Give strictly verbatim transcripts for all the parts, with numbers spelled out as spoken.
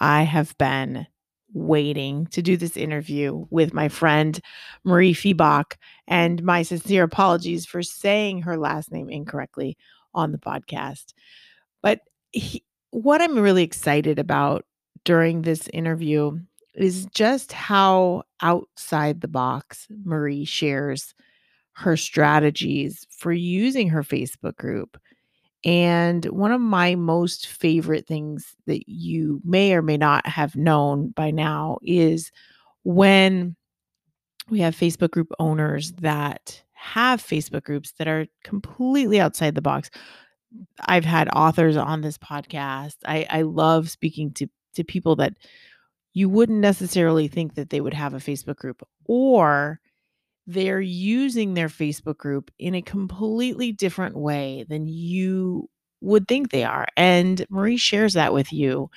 I have been waiting to do this interview with my friend Marie Fiebach, and my sincere apologies for saying her last name incorrectly on the podcast. But he, what I'm really excited about during this interview is just how outside the box Marie shares her strategies for using her Facebook group. And one of my most favorite things that you may or may not have known by now is when we have Facebook group owners that have Facebook groups that are completely outside the box. I've had authors on this podcast. I, I love speaking to, to people that you wouldn't necessarily think that they would have a Facebook group, or they're using their Facebook group in a completely different way than you would think they are. And Marie shares that with you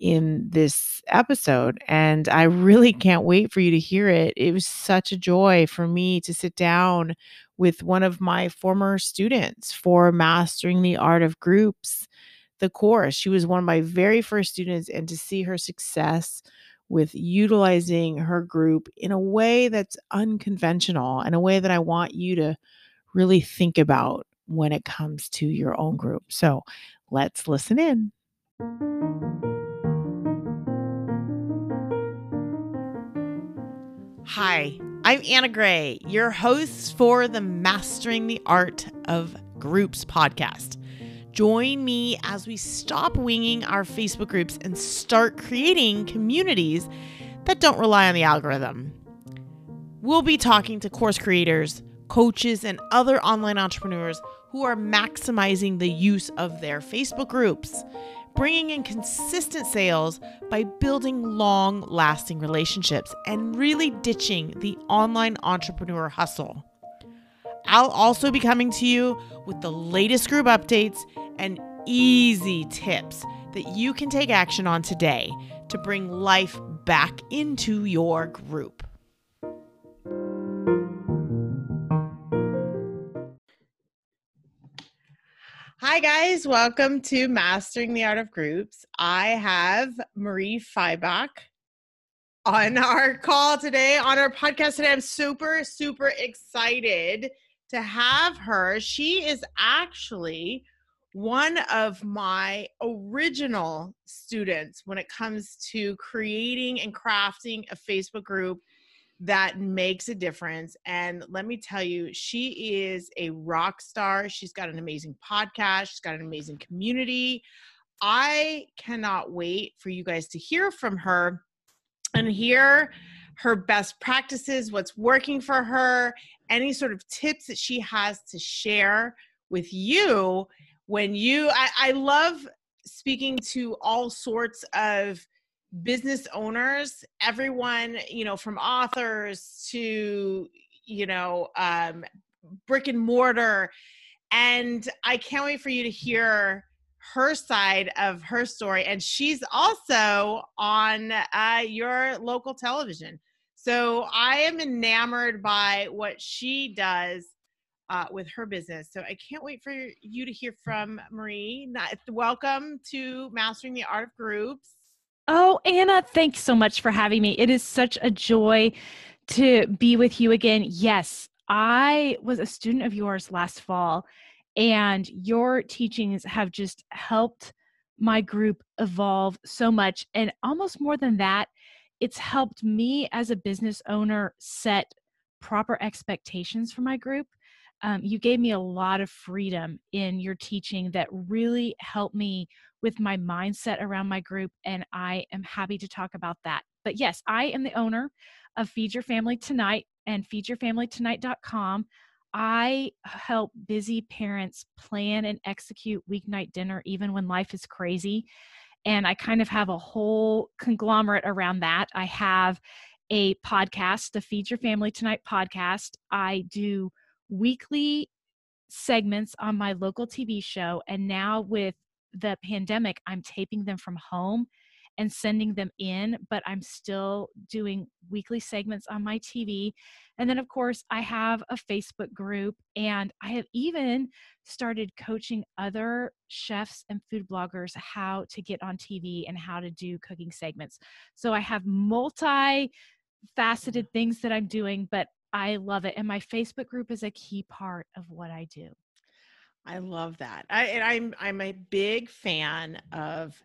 in this episode. And I really can't wait for you to hear it. It was such a joy for me to sit down with one of my former students for Mastering the Art of Groups, the course. She was one of my very first students, and to see her success with utilizing her group in a way that's unconventional, in a way that I want you to really think about when it comes to your own group. So let's listen in. Hi, I'm Anna Gray, your host for the Mastering the Art of Groups podcast. Join me as we stop winging our Facebook groups and start creating communities that don't rely on the algorithm. We'll be talking to course creators, coaches, and other online entrepreneurs who are maximizing the use of their Facebook groups, bringing in consistent sales by building long-lasting relationships and really ditching the online entrepreneur hustle. I'll also be coming to you with the latest group updates and easy tips that you can take action on today to bring life back into your group. Hi guys, welcome to Mastering the Art of Groups. I have Marie Fiebach on our call today, on our podcast today. I'm super, super excited to have her. She is actually one of my original students when it comes to creating and crafting a Facebook group that makes a difference. And let me tell you, she is a rock star. She's got an amazing podcast. She's got an amazing community. I cannot wait for you guys to hear from her and hear her best practices, what's working for her, any sort of tips that she has to share with you. When you, I, I love speaking to all sorts of business owners, everyone, you know, from authors to, you know, um, brick and mortar. And I can't wait for you to hear her side of her story. And she's also on uh, your local television. So I am enamored by what she does uh, with her business. So I can't wait for you to hear from Marie. Welcome to Mastering the Art of Groups. Oh, Anna, thanks so much for having me. It is such a joy to be with you again. Yes, I was a student of yours last fall, and your teachings have just helped my group evolve so much. And almost more than that, it's helped me as a business owner set proper expectations for my group. Um, you gave me a lot of freedom in your teaching that really helped me with my mindset around my group. And I am happy to talk about that. But yes, I am the owner of Feed Your Family Tonight and feed your family tonight dot com. I help busy parents plan and execute weeknight dinner, even when life is crazy. And I kind of have a whole conglomerate around that. I have a podcast, the Feed Your Family Tonight podcast. I do weekly segments on my local T V show. And now with the pandemic, I'm taping them from home. and sending them in, but I'm still doing weekly segments on my T V. And then of course I have a Facebook group, and I have even started coaching other chefs and food bloggers how to get on T V and how to do cooking segments. So I have multi-faceted things that I'm doing, but I love it. And my Facebook group is a key part of what I do. I love that. I, and I'm, I'm a big fan of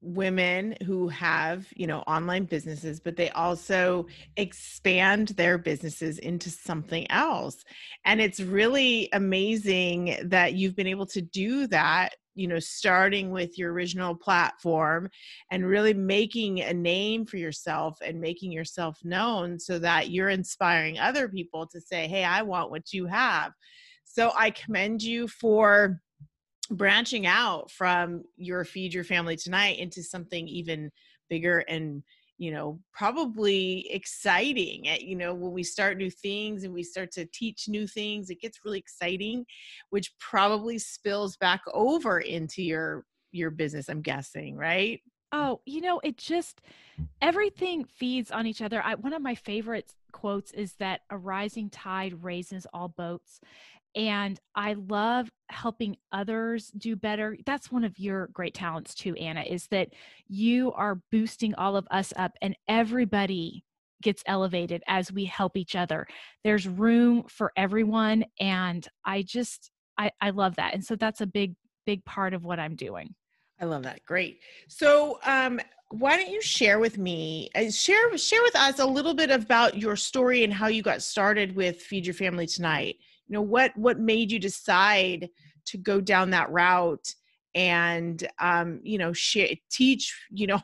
women who have, you know, online businesses, but they also expand their businesses into something else. And it's really amazing that you've been able to do that, you know, starting with your original platform and really making a name for yourself and making yourself known so that you're inspiring other people to say, hey, I want what you have. So I commend you for branching out from your Feed Your Family Tonight into something even bigger and, you know, probably exciting. You know, when we start new things and we start to teach new things, it gets really exciting, which probably spills back over into your, your business, I'm guessing, right? Oh, you know, it just, everything feeds on each other. I, one of my favorite quotes is that a rising tide raises all boats. And I love helping others do better. That's one of your great talents too, Anna, is that you are boosting all of us up, and everybody gets elevated as we help each other. There's room for everyone. And I just, I, I love that. And so that's a big, big part of what I'm doing. I love that. Great. So, um, why don't you share with me, uh, share, share with us a little bit about your story and how you got started with Feed Your Family Tonight. You know, what, what made you decide to go down that route and, um, you know, sh- teach, you know,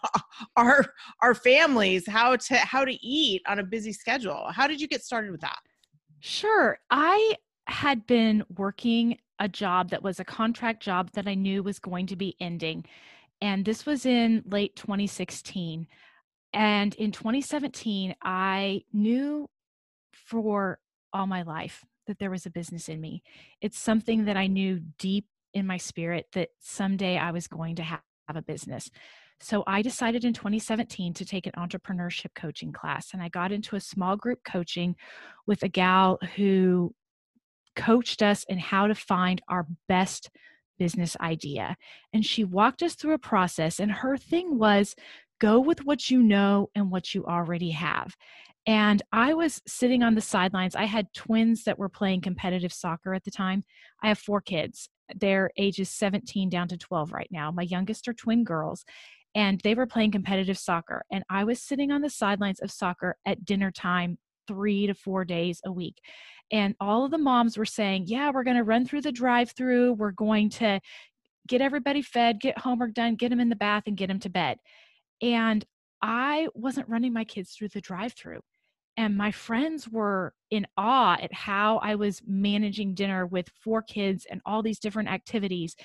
our, our families how to, how to eat on a busy schedule? How did you get started with that? Sure. I had been working a job that was a contract job that I knew was going to be ending. And this was in late twenty sixteen. And in twenty seventeen, I knew for all my life that there was a business in me. It's something that I knew deep in my spirit that someday I was going to have a business. So I decided in twenty seventeen to take an entrepreneurship coaching class. And I got into a small group coaching with a gal who coached us in how to find our best business idea. And she walked us through a process, and her thing was go with what you know and what you already have. And I was sitting on the sidelines. I had twins that were playing competitive soccer at the time. I have four kids. They're ages seventeen down to twelve right now. My youngest are twin girls, and they were playing competitive soccer. And I was sitting on the sidelines of soccer at dinner time three to four days a week. And all of the moms were saying, yeah, we're going to run through the drive-through. We're going to get everybody fed, get homework done, get them in the bath, and get them to bed. And I wasn't running my kids through the drive-through. And my friends were in awe at how I was managing dinner with four kids and all these different activities.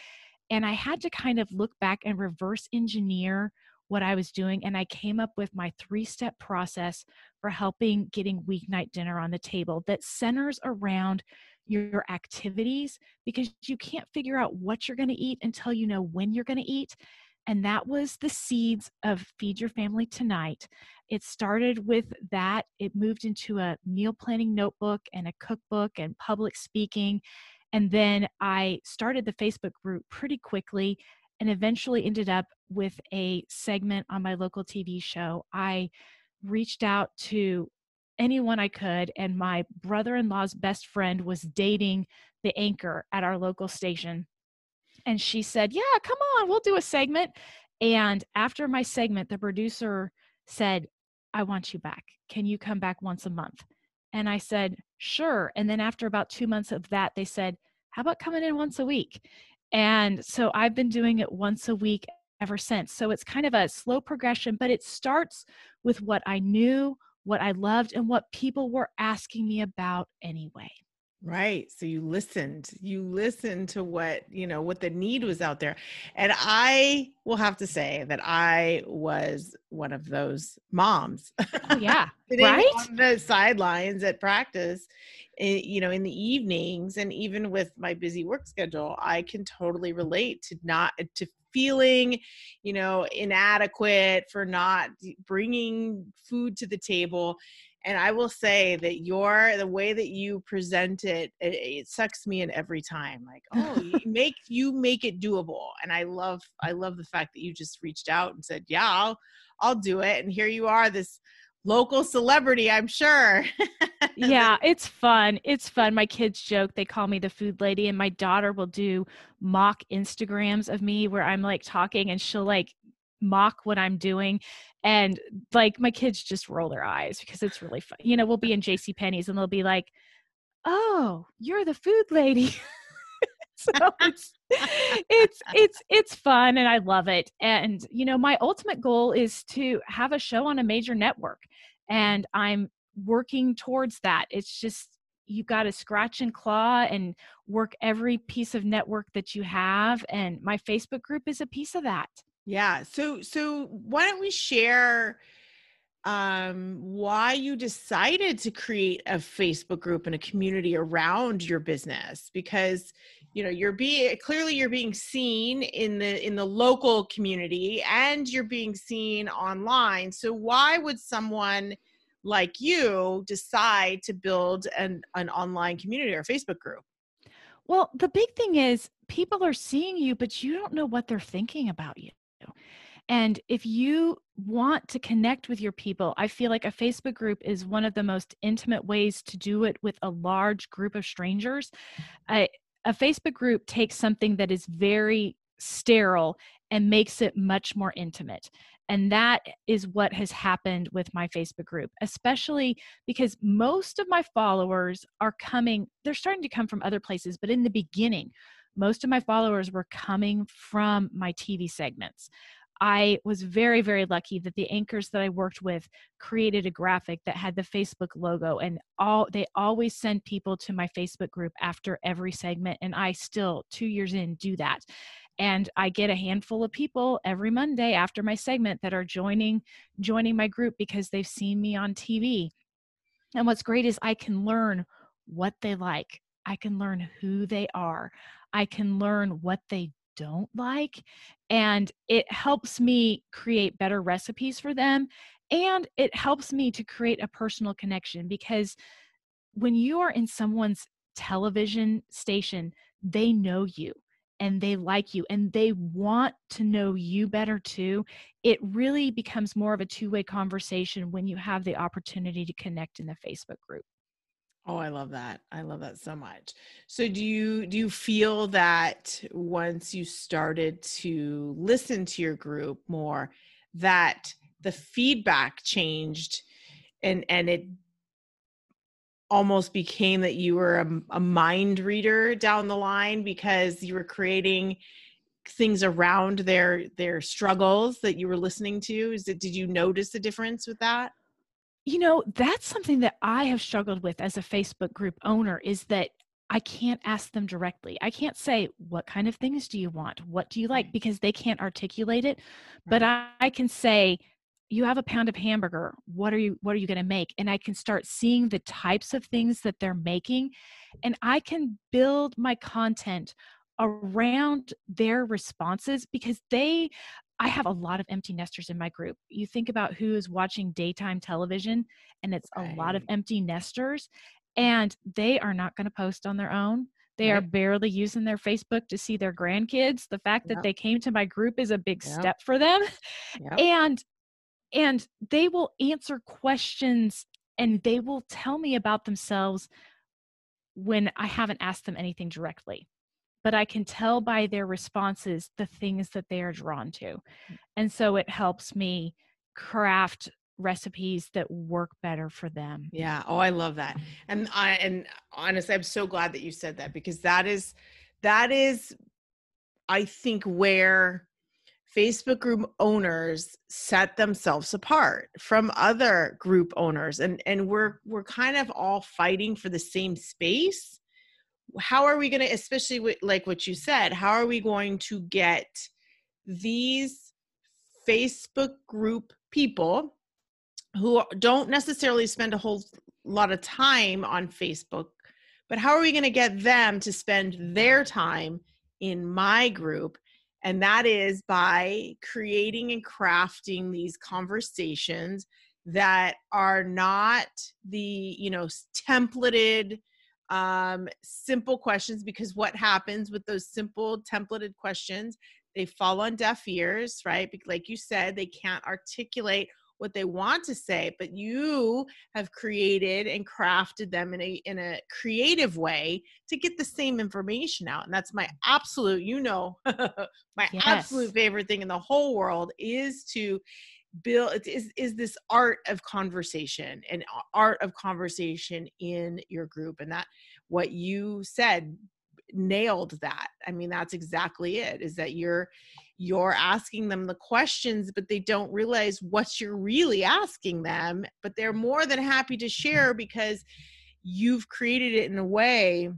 And I had to kind of look back and reverse engineer what I was doing. And I came up with my three-step process for helping getting weeknight dinner on the table that centers around your activities, because you can't figure out what you're going to eat until you know when you're going to eat. And that was the seeds of Feed Your Family Tonight. It started with that. It moved into a meal planning notebook and a cookbook and public speaking. And then I started the Facebook group pretty quickly and eventually ended up with a segment on my local T V show. I reached out to anyone I could, and my brother-in-law's best friend was dating the anchor at our local station. And she said, yeah, come on, we'll do a segment. And after my segment, the producer said, I want you back. Can you come back once a month? And I said, sure. And then after about two months of that, they said, how about coming in once a week? And so I've been doing it once a week ever since. So it's kind of a slow progression, but it starts with what I knew, what I loved, and what people were asking me about anyway. Right. So you listened, you listened to what, you know, what the need was out there. And I will have to say that I was one of those moms. Oh, yeah. Right. On the sidelines at practice, you know, in the evenings, and even with my busy work schedule, I can totally relate to not, to feeling, you know, inadequate for not bringing food to the table. And I will say that your, the way that you present it, it, it sucks me in every time. Like, oh, you make, you make it doable. And I love, I love the fact that you just reached out and said, yeah, I'll, I'll do it. And here you are, this local celebrity, I'm sure. Yeah, it's fun. It's fun. My kids joke, they call me the food lady, and my daughter will do mock Instagrams of me where I'm like talking and she'll like mock what I'm doing. And like my kids just roll their eyes because it's really fun. You know, we'll be in JCPenney's and they'll be like, oh, you're the food lady. So it's, it's, it's, it's fun and I love it. And, you know, my ultimate goal is to have a show on a major network, and I'm working towards that. It's just, you got to scratch and claw and work every piece of network that you have. And my Facebook group is a piece of that. Yeah. So, so why don't we share um, why you decided to create a Facebook group and a community around your business? Because, you know, you're being, clearly you're being seen in the, in the local community, and you're being seen online. So why would someone like you decide to build an, an online community or Facebook group? Well, the big thing is people are seeing you, but you don't know what they're thinking about you. And if you want to connect with your people, I feel like a Facebook group is one of the most intimate ways to do it with a large group of strangers. Uh, a Facebook group takes something that is very sterile and makes it much more intimate. And that is what has happened with my Facebook group, especially because most of my followers are coming, they're starting to come from other places, but in the beginning, most of my followers were coming from my T V segments. I was very, very lucky that the anchors that I worked with created a graphic that had the Facebook logo, and all they always send people to my Facebook group after every segment. And I still, two years in, do that. And I get a handful of people every Monday after my segment that are joining, joining my group because they've seen me on T V. And what's great is I can learn what they like. I can learn who they are. I can learn what they don't like. And it helps me create better recipes for them. And it helps me to create a personal connection, because when you are in someone's television station, they know you and they like you and they want to know you better too. It really becomes more of a two-way conversation when you have the opportunity to connect in the Facebook group. Oh, I love that. I love that so much. So do you, do you feel that once you started to listen to your group more, that the feedback changed and, and it almost became that you were a, a mind reader down the line, because you were creating things around their, their struggles that you were listening to? Is it, did you notice the difference with that? You know, that's something that I have struggled with as a Facebook group owner, is that I can't ask them directly. I can't say, what kind of things do you want? What do you like? Because they can't articulate it. But I, I can say, you have a pound of hamburger. What are you, what are you going to make? And I can start seeing the types of things that they're making, and I can build my content around their responses, because they, I have a lot of empty nesters in my group. You think about who is watching daytime television, and it's right. a lot of empty nesters, and they are not going to post on their own. They right. are barely using their Facebook to see their grandkids. The fact yep. that they came to my group is a big yep. step for them. Yep. And, and they will answer questions, and they will tell me about themselves when I haven't asked them anything directly. But I can tell by their responses the things that they are drawn to. And so it helps me craft recipes that work better for them. Yeah. Oh, I love that. And I, and honestly, I'm so glad that you said that, because that is, that is, I think, where Facebook group owners set themselves apart from other group owners. And, and we're, we're kind of all fighting for the same space. How are we going to, especially with, like what you said, how are we going to get these Facebook group people who don't necessarily spend a whole lot of time on Facebook, but how are we going to get them to spend their time in my group And that is by creating and crafting these conversations that are not the, you know, templated, um, simple questions, because what happens with those simple templated questions, they fall on deaf ears, right? Like you said, they can't articulate what they want to say, but you have created and crafted them in a, in a creative way to get the same information out. And that's my absolute, you know, my yes. absolute favorite thing in the whole world is to build, is, is this art of conversation and art of conversation in your group. And that what you said nailed that. I mean, that's exactly it, is that you're, you're asking them the questions, but they don't realize what you're really asking them, but they're more than happy to share because you've created it in a way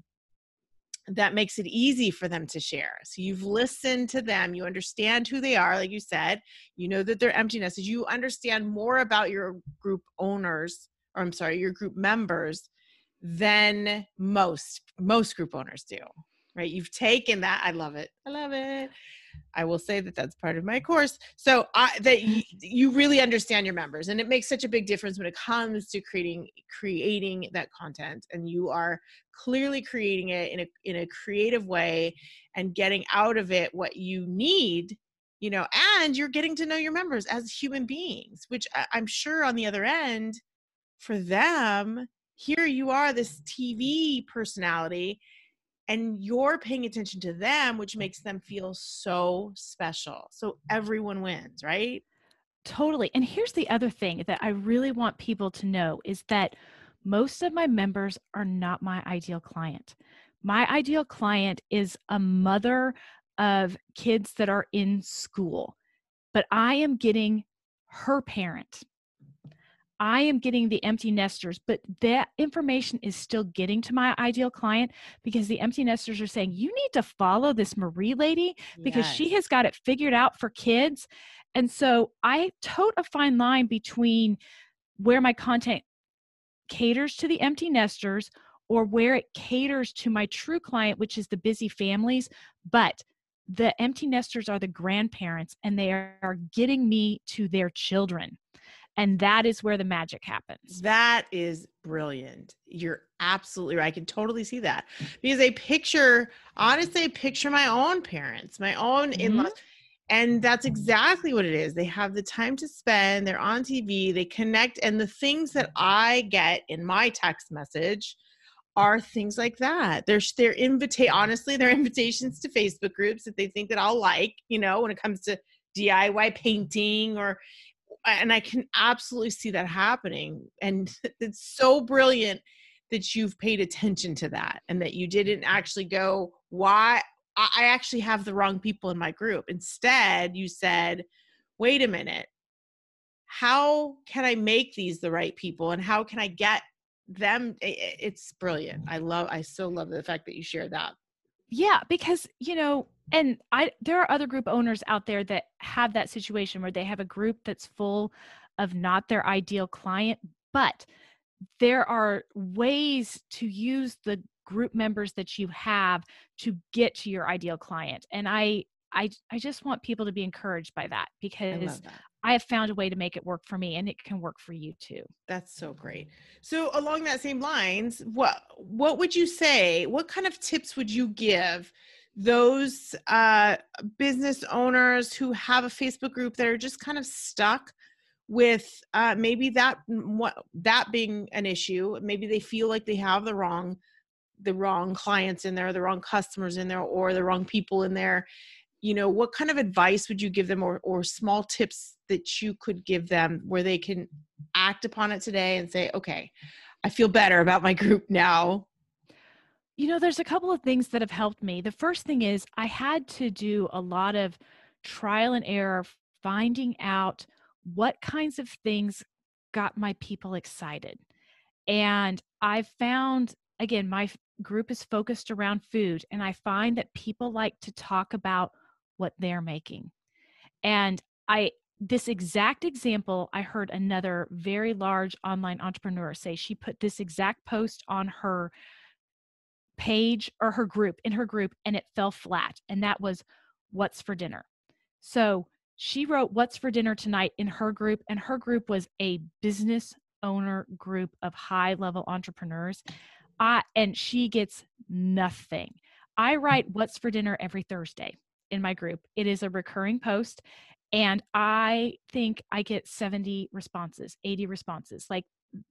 that makes it easy for them to share. So you've listened to them, you understand who they are, like you said, you know that they're empty nesters, you understand more about your group owners, or I'm sorry, your group members than most, most group owners do, right? You've taken that. I love it. I love it. I will say that that's part of my course. So I, that you, you really understand your members, and it makes such a big difference when it comes to creating, creating that content, and you are clearly creating it in a, in a creative way and getting out of it what you need, you know, and you're getting to know your members as human beings, which I, I'm sure on the other end for them, here you are, this T V personality, and you're paying attention to them, which makes them feel so special. So everyone wins, right? Totally. And here's the other thing that I really want people to know is that most of my members are not my ideal client. My ideal client is a mother of kids that are in school, but I am getting her parent. I am getting the empty nesters, but that information is still getting to my ideal client because the empty nesters are saying, you need to follow this Marie lady because yes. she has got it figured out for kids. And so I tote a fine line between where my content caters to the empty nesters or where it caters to my true client, which is the busy families. But the empty nesters are the grandparents, and they are getting me to their children. And that is where the magic happens. That is brilliant. You're absolutely right. I can totally see that, because I picture, honestly, I picture my own parents, my own mm-hmm. in-laws, and that's exactly what it is. They have the time to spend, they're on T V, they connect. And the things that I get in my text message are things like that. They're, they're invita- honestly, they're invitations to Facebook groups that they think that I'll like, you know, when it comes to D I Y painting or, and I can absolutely see that happening. And it's so brilliant that you've paid attention to that and that you didn't actually go, why? I actually have the wrong people in my group. Instead, you said, wait a minute, how can I make these the right people? And how can I get them? It's brilliant. I love, I so love the fact that you shared that. Yeah, because, you know, and I, there are other group owners out there that have that situation where they have a group that's full of not their ideal client, but there are ways to use the group members that you have to get to your ideal client. And I, I, I just want people to be encouraged by that, because I have found a way to make it work for me, and it can work for you too. That's so great. So along that same lines, what, what would you say, what kind of tips would you give those uh, business owners who have a Facebook group that are just kind of stuck with uh, maybe that, what, that being an issue? Maybe they feel like they have the wrong, the wrong clients in there, the wrong customers in there, or the wrong people in there. You know, what kind of advice would you give them, or, or small tips that you could give them where they can act upon it today and say, okay, I feel better about my group now? You know, there's a couple of things that have helped me. The first thing is I had to do a lot of trial and error, finding out what kinds of things got my people excited. And I found, again, my group is focused around food, and I find that people like to talk about what they're making. And I, this exact example, I heard another very large online entrepreneur say she put this exact post on her page or her group in her group, and it fell flat. And that was, what's for dinner. So she wrote what's for dinner tonight in her group, and her group was a business owner group of high-level entrepreneurs, I, and she gets nothing. I write what's for dinner every Thursday in my group. It is a recurring post, and I think I get seventy responses, eighty responses. Like,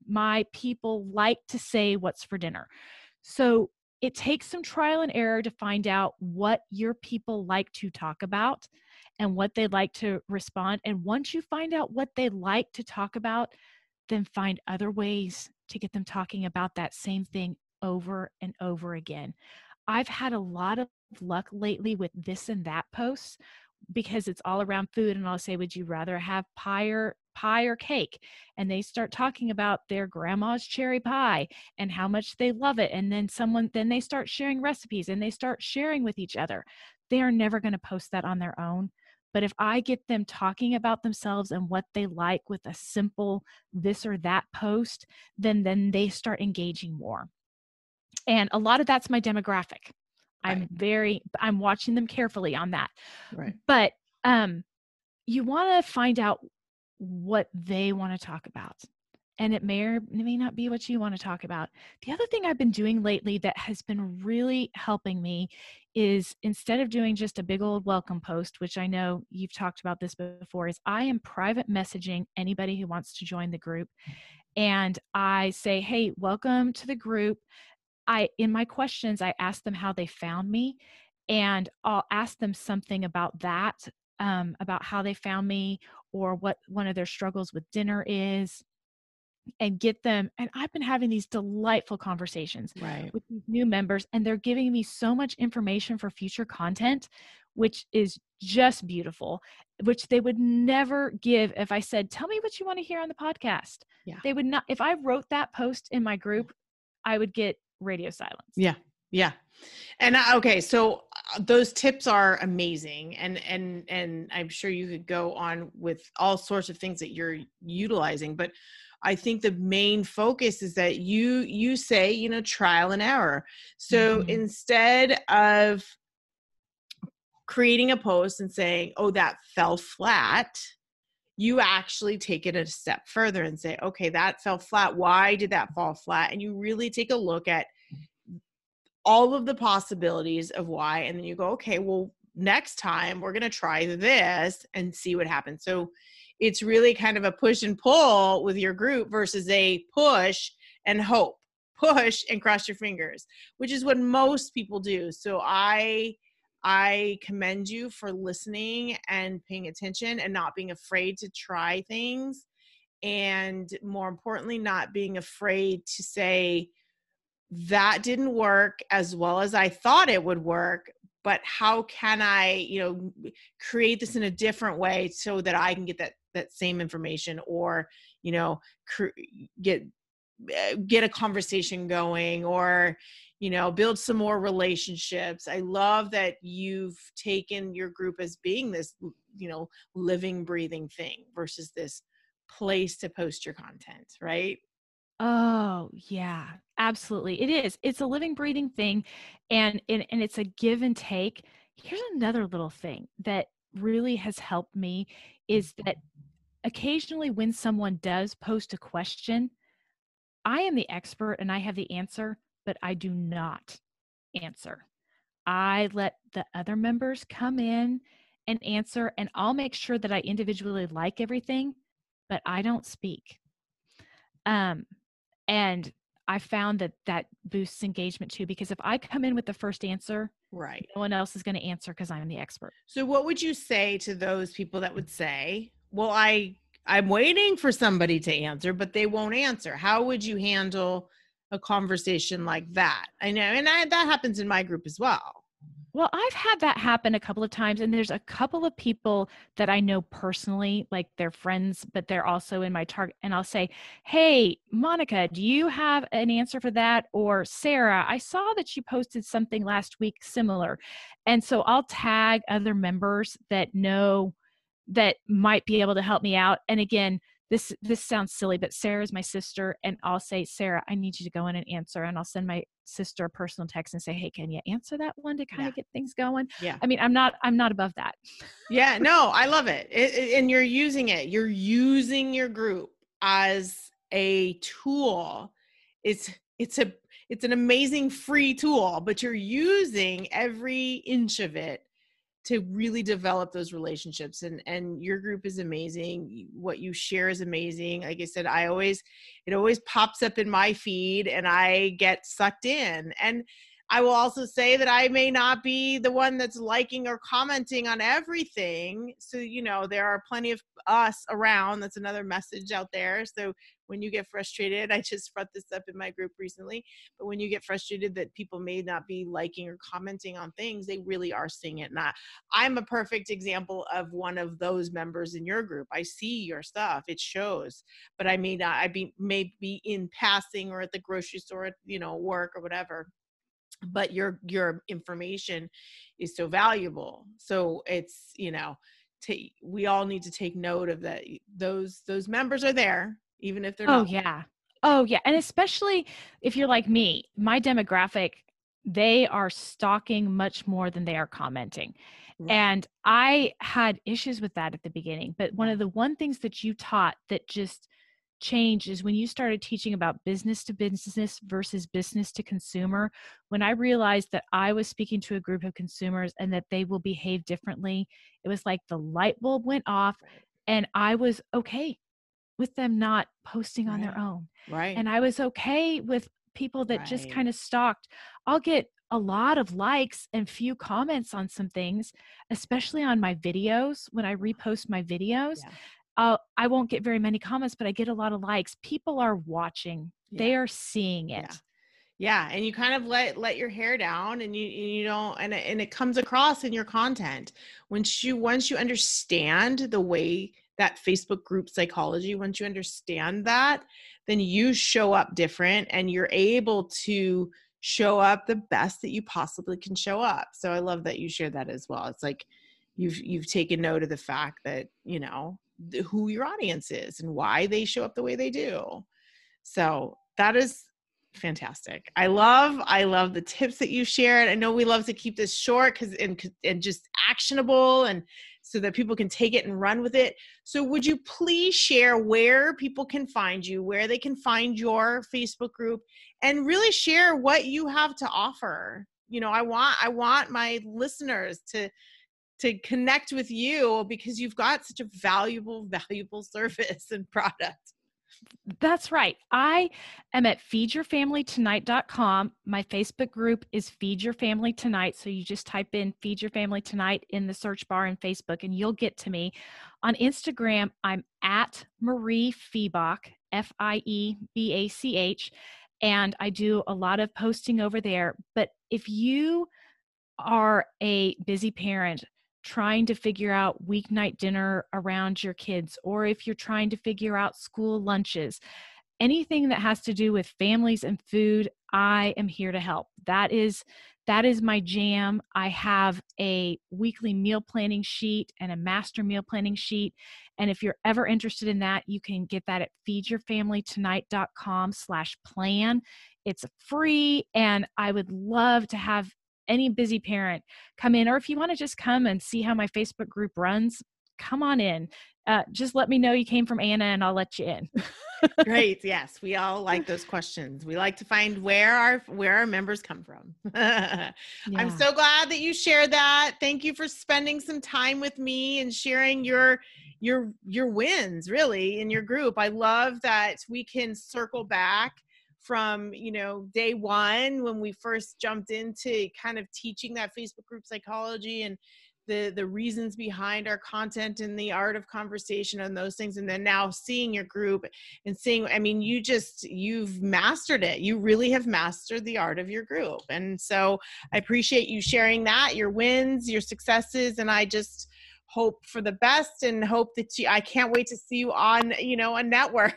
my people like to say what's for dinner. So it takes some trial and error to find out what your people like to talk about and what they like to respond. And once you find out what they like to talk about, then find other ways to get them talking about that same thing over and over again. I've had a lot of luck lately with this and that posts because it's all around food, and I'll say, would you rather have pie or pie or cake? And they start talking about their grandma's cherry pie and how much they love it. And then someone, then they start sharing recipes and they start sharing with each other. They are never going to post that on their own. But if I get them talking about themselves and what they like with a simple this or that post, then, then they start engaging more. And a lot of that's my demographic. Right. I'm very, I'm watching them carefully on that. Right. But um, you want to find out what they want to talk about. And it may or may not be what you want to talk about. The other thing I've been doing lately that has been really helping me is, instead of doing just a big old welcome post, which I know you've talked about this before, is I am private messaging anybody who wants to join the group. And I say, hey, welcome to the group. I, in my questions, I ask them how they found me, and I'll ask them something about that, um, about how they found me or what one of their struggles with dinner is, and get them. And I've been having these delightful conversations right. with these new members, and they're giving me so much information for future content, which is just beautiful, which they would never give if I said, tell me what you want to hear on the podcast. Yeah. They would not. If I wrote that post in my group, I would get radio silence. Yeah. Yeah. And uh, okay. So uh, those tips are amazing. And, and, and I'm sure you could go on with all sorts of things that you're utilizing, but I think the main focus is that you, you say, you know, trial and error. So mm-hmm. instead of creating a post and saying, oh, that fell flat, you actually take it a step further and say, okay, that fell flat. Why did that fall flat? And you really take a look at all of the possibilities of why. And then you go, okay, well, next time we're going to try this and see what happens. So it's really kind of a push and pull with your group versus a push and hope, push and cross your fingers, which is what most people do. So I, I commend you for listening and paying attention and not being afraid to try things. And more importantly, not being afraid to say that didn't work as well as I thought it would work, but how can I, you know, create this in a different way so that I can get that, that same information, or, you know, cr- get, get a conversation going, or, you know, build some more relationships. I love that you've taken your group as being this, you know, living, breathing thing versus this place to post your content, right? Oh, yeah, absolutely. It is. It's a living, breathing thing. And, and, and it's a give and take. Here's another little thing that really has helped me is that occasionally when someone does post a question, I am the expert and I have the answer, but I do not answer. I let the other members come in and answer, and I'll make sure that I individually like everything, but I don't speak. Um, and I found that that boosts engagement too, because if I come in with the first answer, right, no one else is going to answer because I'm the expert. So what would you say to those people that would say, well, I, I'm waiting for somebody to answer, but they won't answer? How would you handle a conversation like that? I know. And I, that happens in my group as well. Well, I've had that happen a couple of times, and there's a couple of people that I know personally, like they're friends, but they're also in my target. And I'll say, hey, Monica, do you have an answer for that? Or Sarah, I saw that you posted something last week similar. And so I'll tag other members that know that might be able to help me out. And again, this, this sounds silly, but Sarah's my sister, and I'll say, Sarah, I need you to go in and answer. And I'll send my sister a personal text and say, hey, can you answer that one to kind yeah. of get things going? Yeah. I mean, I'm not, I'm not above that. Yeah, no, I love it. It, it. And you're using it. You're using your group as a tool. It's, it's a, it's an amazing free tool, but you're using every inch of it to really develop those relationships. And, and your group is amazing. What you share is amazing. Like I said, I always, it always pops up in my feed and I get sucked in. And I will also say that I may not be the one that's liking or commenting on everything. So, you know, there are plenty of us around. That's another message out there. So when you get frustrated, I just brought this up in my group recently, but when you get frustrated that people may not be liking or commenting on things, they really are seeing it. And I, I'm a perfect example of one of those members in your group. I see your stuff, it shows, but I may not, I be, may be in passing or at the grocery store, at, you know, work or whatever. But your, your information is so valuable. So it's, you know, t- we all need to take note of that. Those, those members are there, even if they're oh, not. Oh yeah. Oh yeah. And especially if you're like me, my demographic, they are stalking much more than they are commenting. Right. And I had issues with that at the beginning, but one of the one things that you taught that just change is when you started teaching about business to business versus business to consumer. When I realized that I was speaking to a group of consumers and that they will behave differently, it was like the light bulb went off and I was okay with them not posting on right. their own. Right. And I was okay with people that right. just kind of stalked. I'll get a lot of likes and few comments on some things, especially on my videos. When I repost my videos, yeah. Uh, I won't get very many comments, but I get a lot of likes. People are watching. Yeah. They are seeing it. Yeah. yeah. And you kind of let, let your hair down and you, you know, and, and it comes across in your content. Once you, once you understand the way that Facebook group psychology, once you understand that, then you show up different and you're able to show up the best that you possibly can show up. So I love that you share that as well. It's like, you've, you've taken note of the fact that, you know, who your audience is and why they show up the way they do. So that is fantastic. I love, I love the tips that you shared. I know we love to keep this short because and, and just actionable and so that people can take it and run with it. So would you please share where people can find you, where they can find your Facebook group, and really share what you have to offer? You know, I want, I want my listeners to to connect with you because you've got such a valuable, valuable service and product. That's right. I am at feed your family tonight dot com. My Facebook group is Feed Your Family Tonight. So you just type in Feed Your Family Tonight in the search bar in Facebook and you'll get to me. On Instagram, I'm at Marie Fiebach, F I E B A C H. And I do a lot of posting over there. But if you are a busy parent, trying to figure out weeknight dinner around your kids, or if you're trying to figure out school lunches, anything that has to do with families and food, I am here to help. That is, that is my jam. I have a weekly meal planning sheet and a master meal planning sheet. And if you're ever interested in that, you can get that at feed your family tonight dot com slash plan. It's free. And I would love to have any busy parent come in, or if you want to just come and see how my Facebook group runs, come on in. Uh, just let me know you came from Anna and I'll let you in. Great. Yes. We all like those questions. We like to find where our, where our members come from. Yeah. I'm so glad that you shared that. Thank you for spending some time with me and sharing your, your, your wins really in your group. I love that we can circle back from, you know, day one, when we first jumped into kind of teaching that Facebook group psychology and the, the reasons behind our content and the art of conversation and those things. And then now seeing your group and seeing, I mean, you just, you've mastered it. You really have mastered the art of your group. And so I appreciate you sharing that, your wins, your successes. And I just hope for the best and hope that you, I can't wait to see you on, you know, a network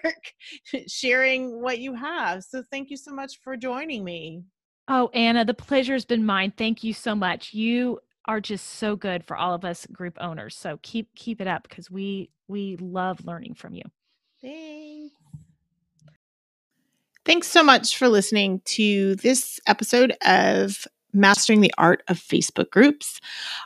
sharing what you have. So thank you so much for joining me. Oh, Anna, the pleasure has been mine. Thank you so much. You are just so good for all of us group owners. So keep, keep it up because we, we love learning from you. Thanks. Thanks so much for listening to this episode of Mastering the Art of Facebook Groups.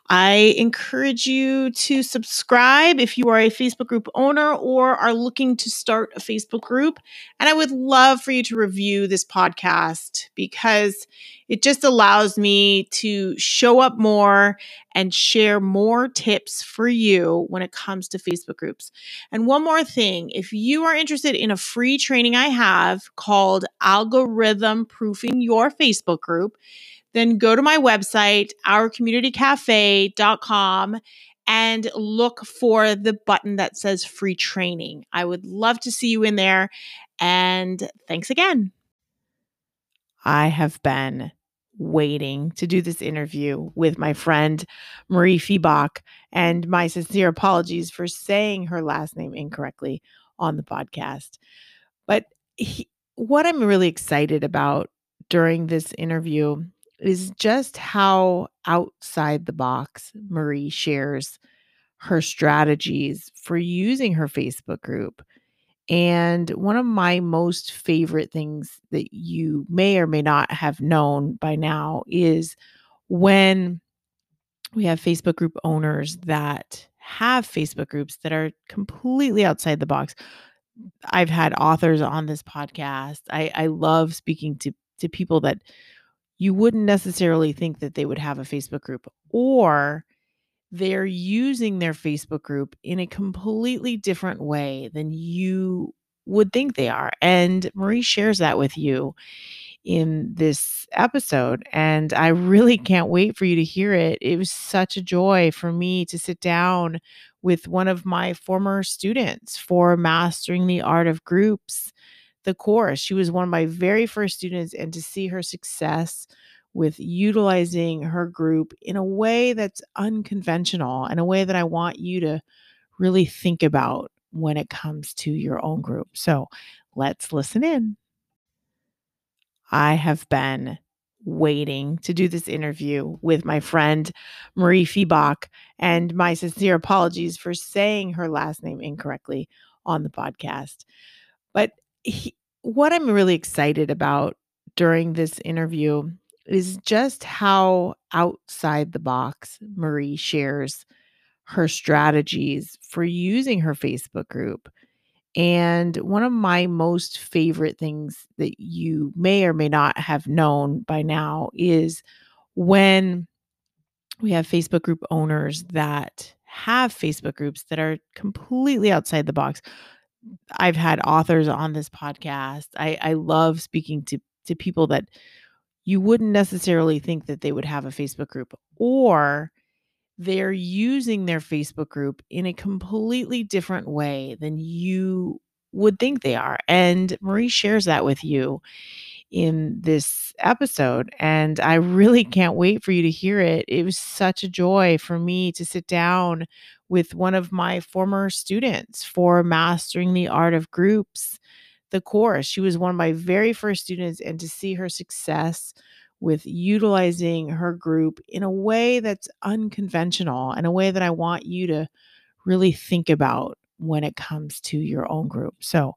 I encourage you to subscribe if you are a Facebook group owner or are looking to start a Facebook group. And I would love for you to review this podcast because it just allows me to show up more and share more tips for you when it comes to Facebook groups. And one more thing, if you are interested in a free training I have called Algorithm Proofing Your Facebook Group, then go to my website, our community cafe dot com, and look for the button that says free training. I would love to see you in there. And thanks again. I have been waiting to do this interview with my friend Marie Fiebach, and my sincere apologies for saying her last name incorrectly on the podcast. But he, what I'm really excited about during this interview is just how outside the box Marie shares her strategies for using her Facebook group. And one of my most favorite things that you may or may not have known by now is when we have Facebook group owners that have Facebook groups that are completely outside the box. I've had authors on this podcast. I, I love speaking to, to people that you wouldn't necessarily think that they would have a Facebook group, or they're using their Facebook group in a completely different way than you would think they are. And Marie shares that with you in this episode. And I really can't wait for you to hear it. It was such a joy for me to sit down with one of my former students for Mastering the Art of Groups, the course. She was one of my very first students, and to see her success with utilizing her group in a way that's unconventional and a way that I want you to really think about when it comes to your own group. So let's listen in. I have been waiting to do this interview with my friend Marie Fiebach, and my sincere apologies for saying her last name incorrectly on the podcast. But he, what I'm really excited about during this interview is just how outside the box Marie shares her strategies for using her Facebook group. And one of my most favorite things that you may or may not have known by now is when we have Facebook group owners that have Facebook groups that are completely outside the box. I've had authors on this podcast. I, I love speaking to, to people that you wouldn't necessarily think that they would have a Facebook group, or they're using their Facebook group in a completely different way than you would think they are. And Marie shares that with you in this episode. And I really can't wait for you to hear it. It was such a joy for me to sit down with one of my former students for Mastering the Art of Groups, the course. She was one of my very first students, and to see her success with utilizing her group in a way that's unconventional and a way that I want you to really think about when it comes to your own group. So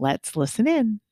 let's listen in.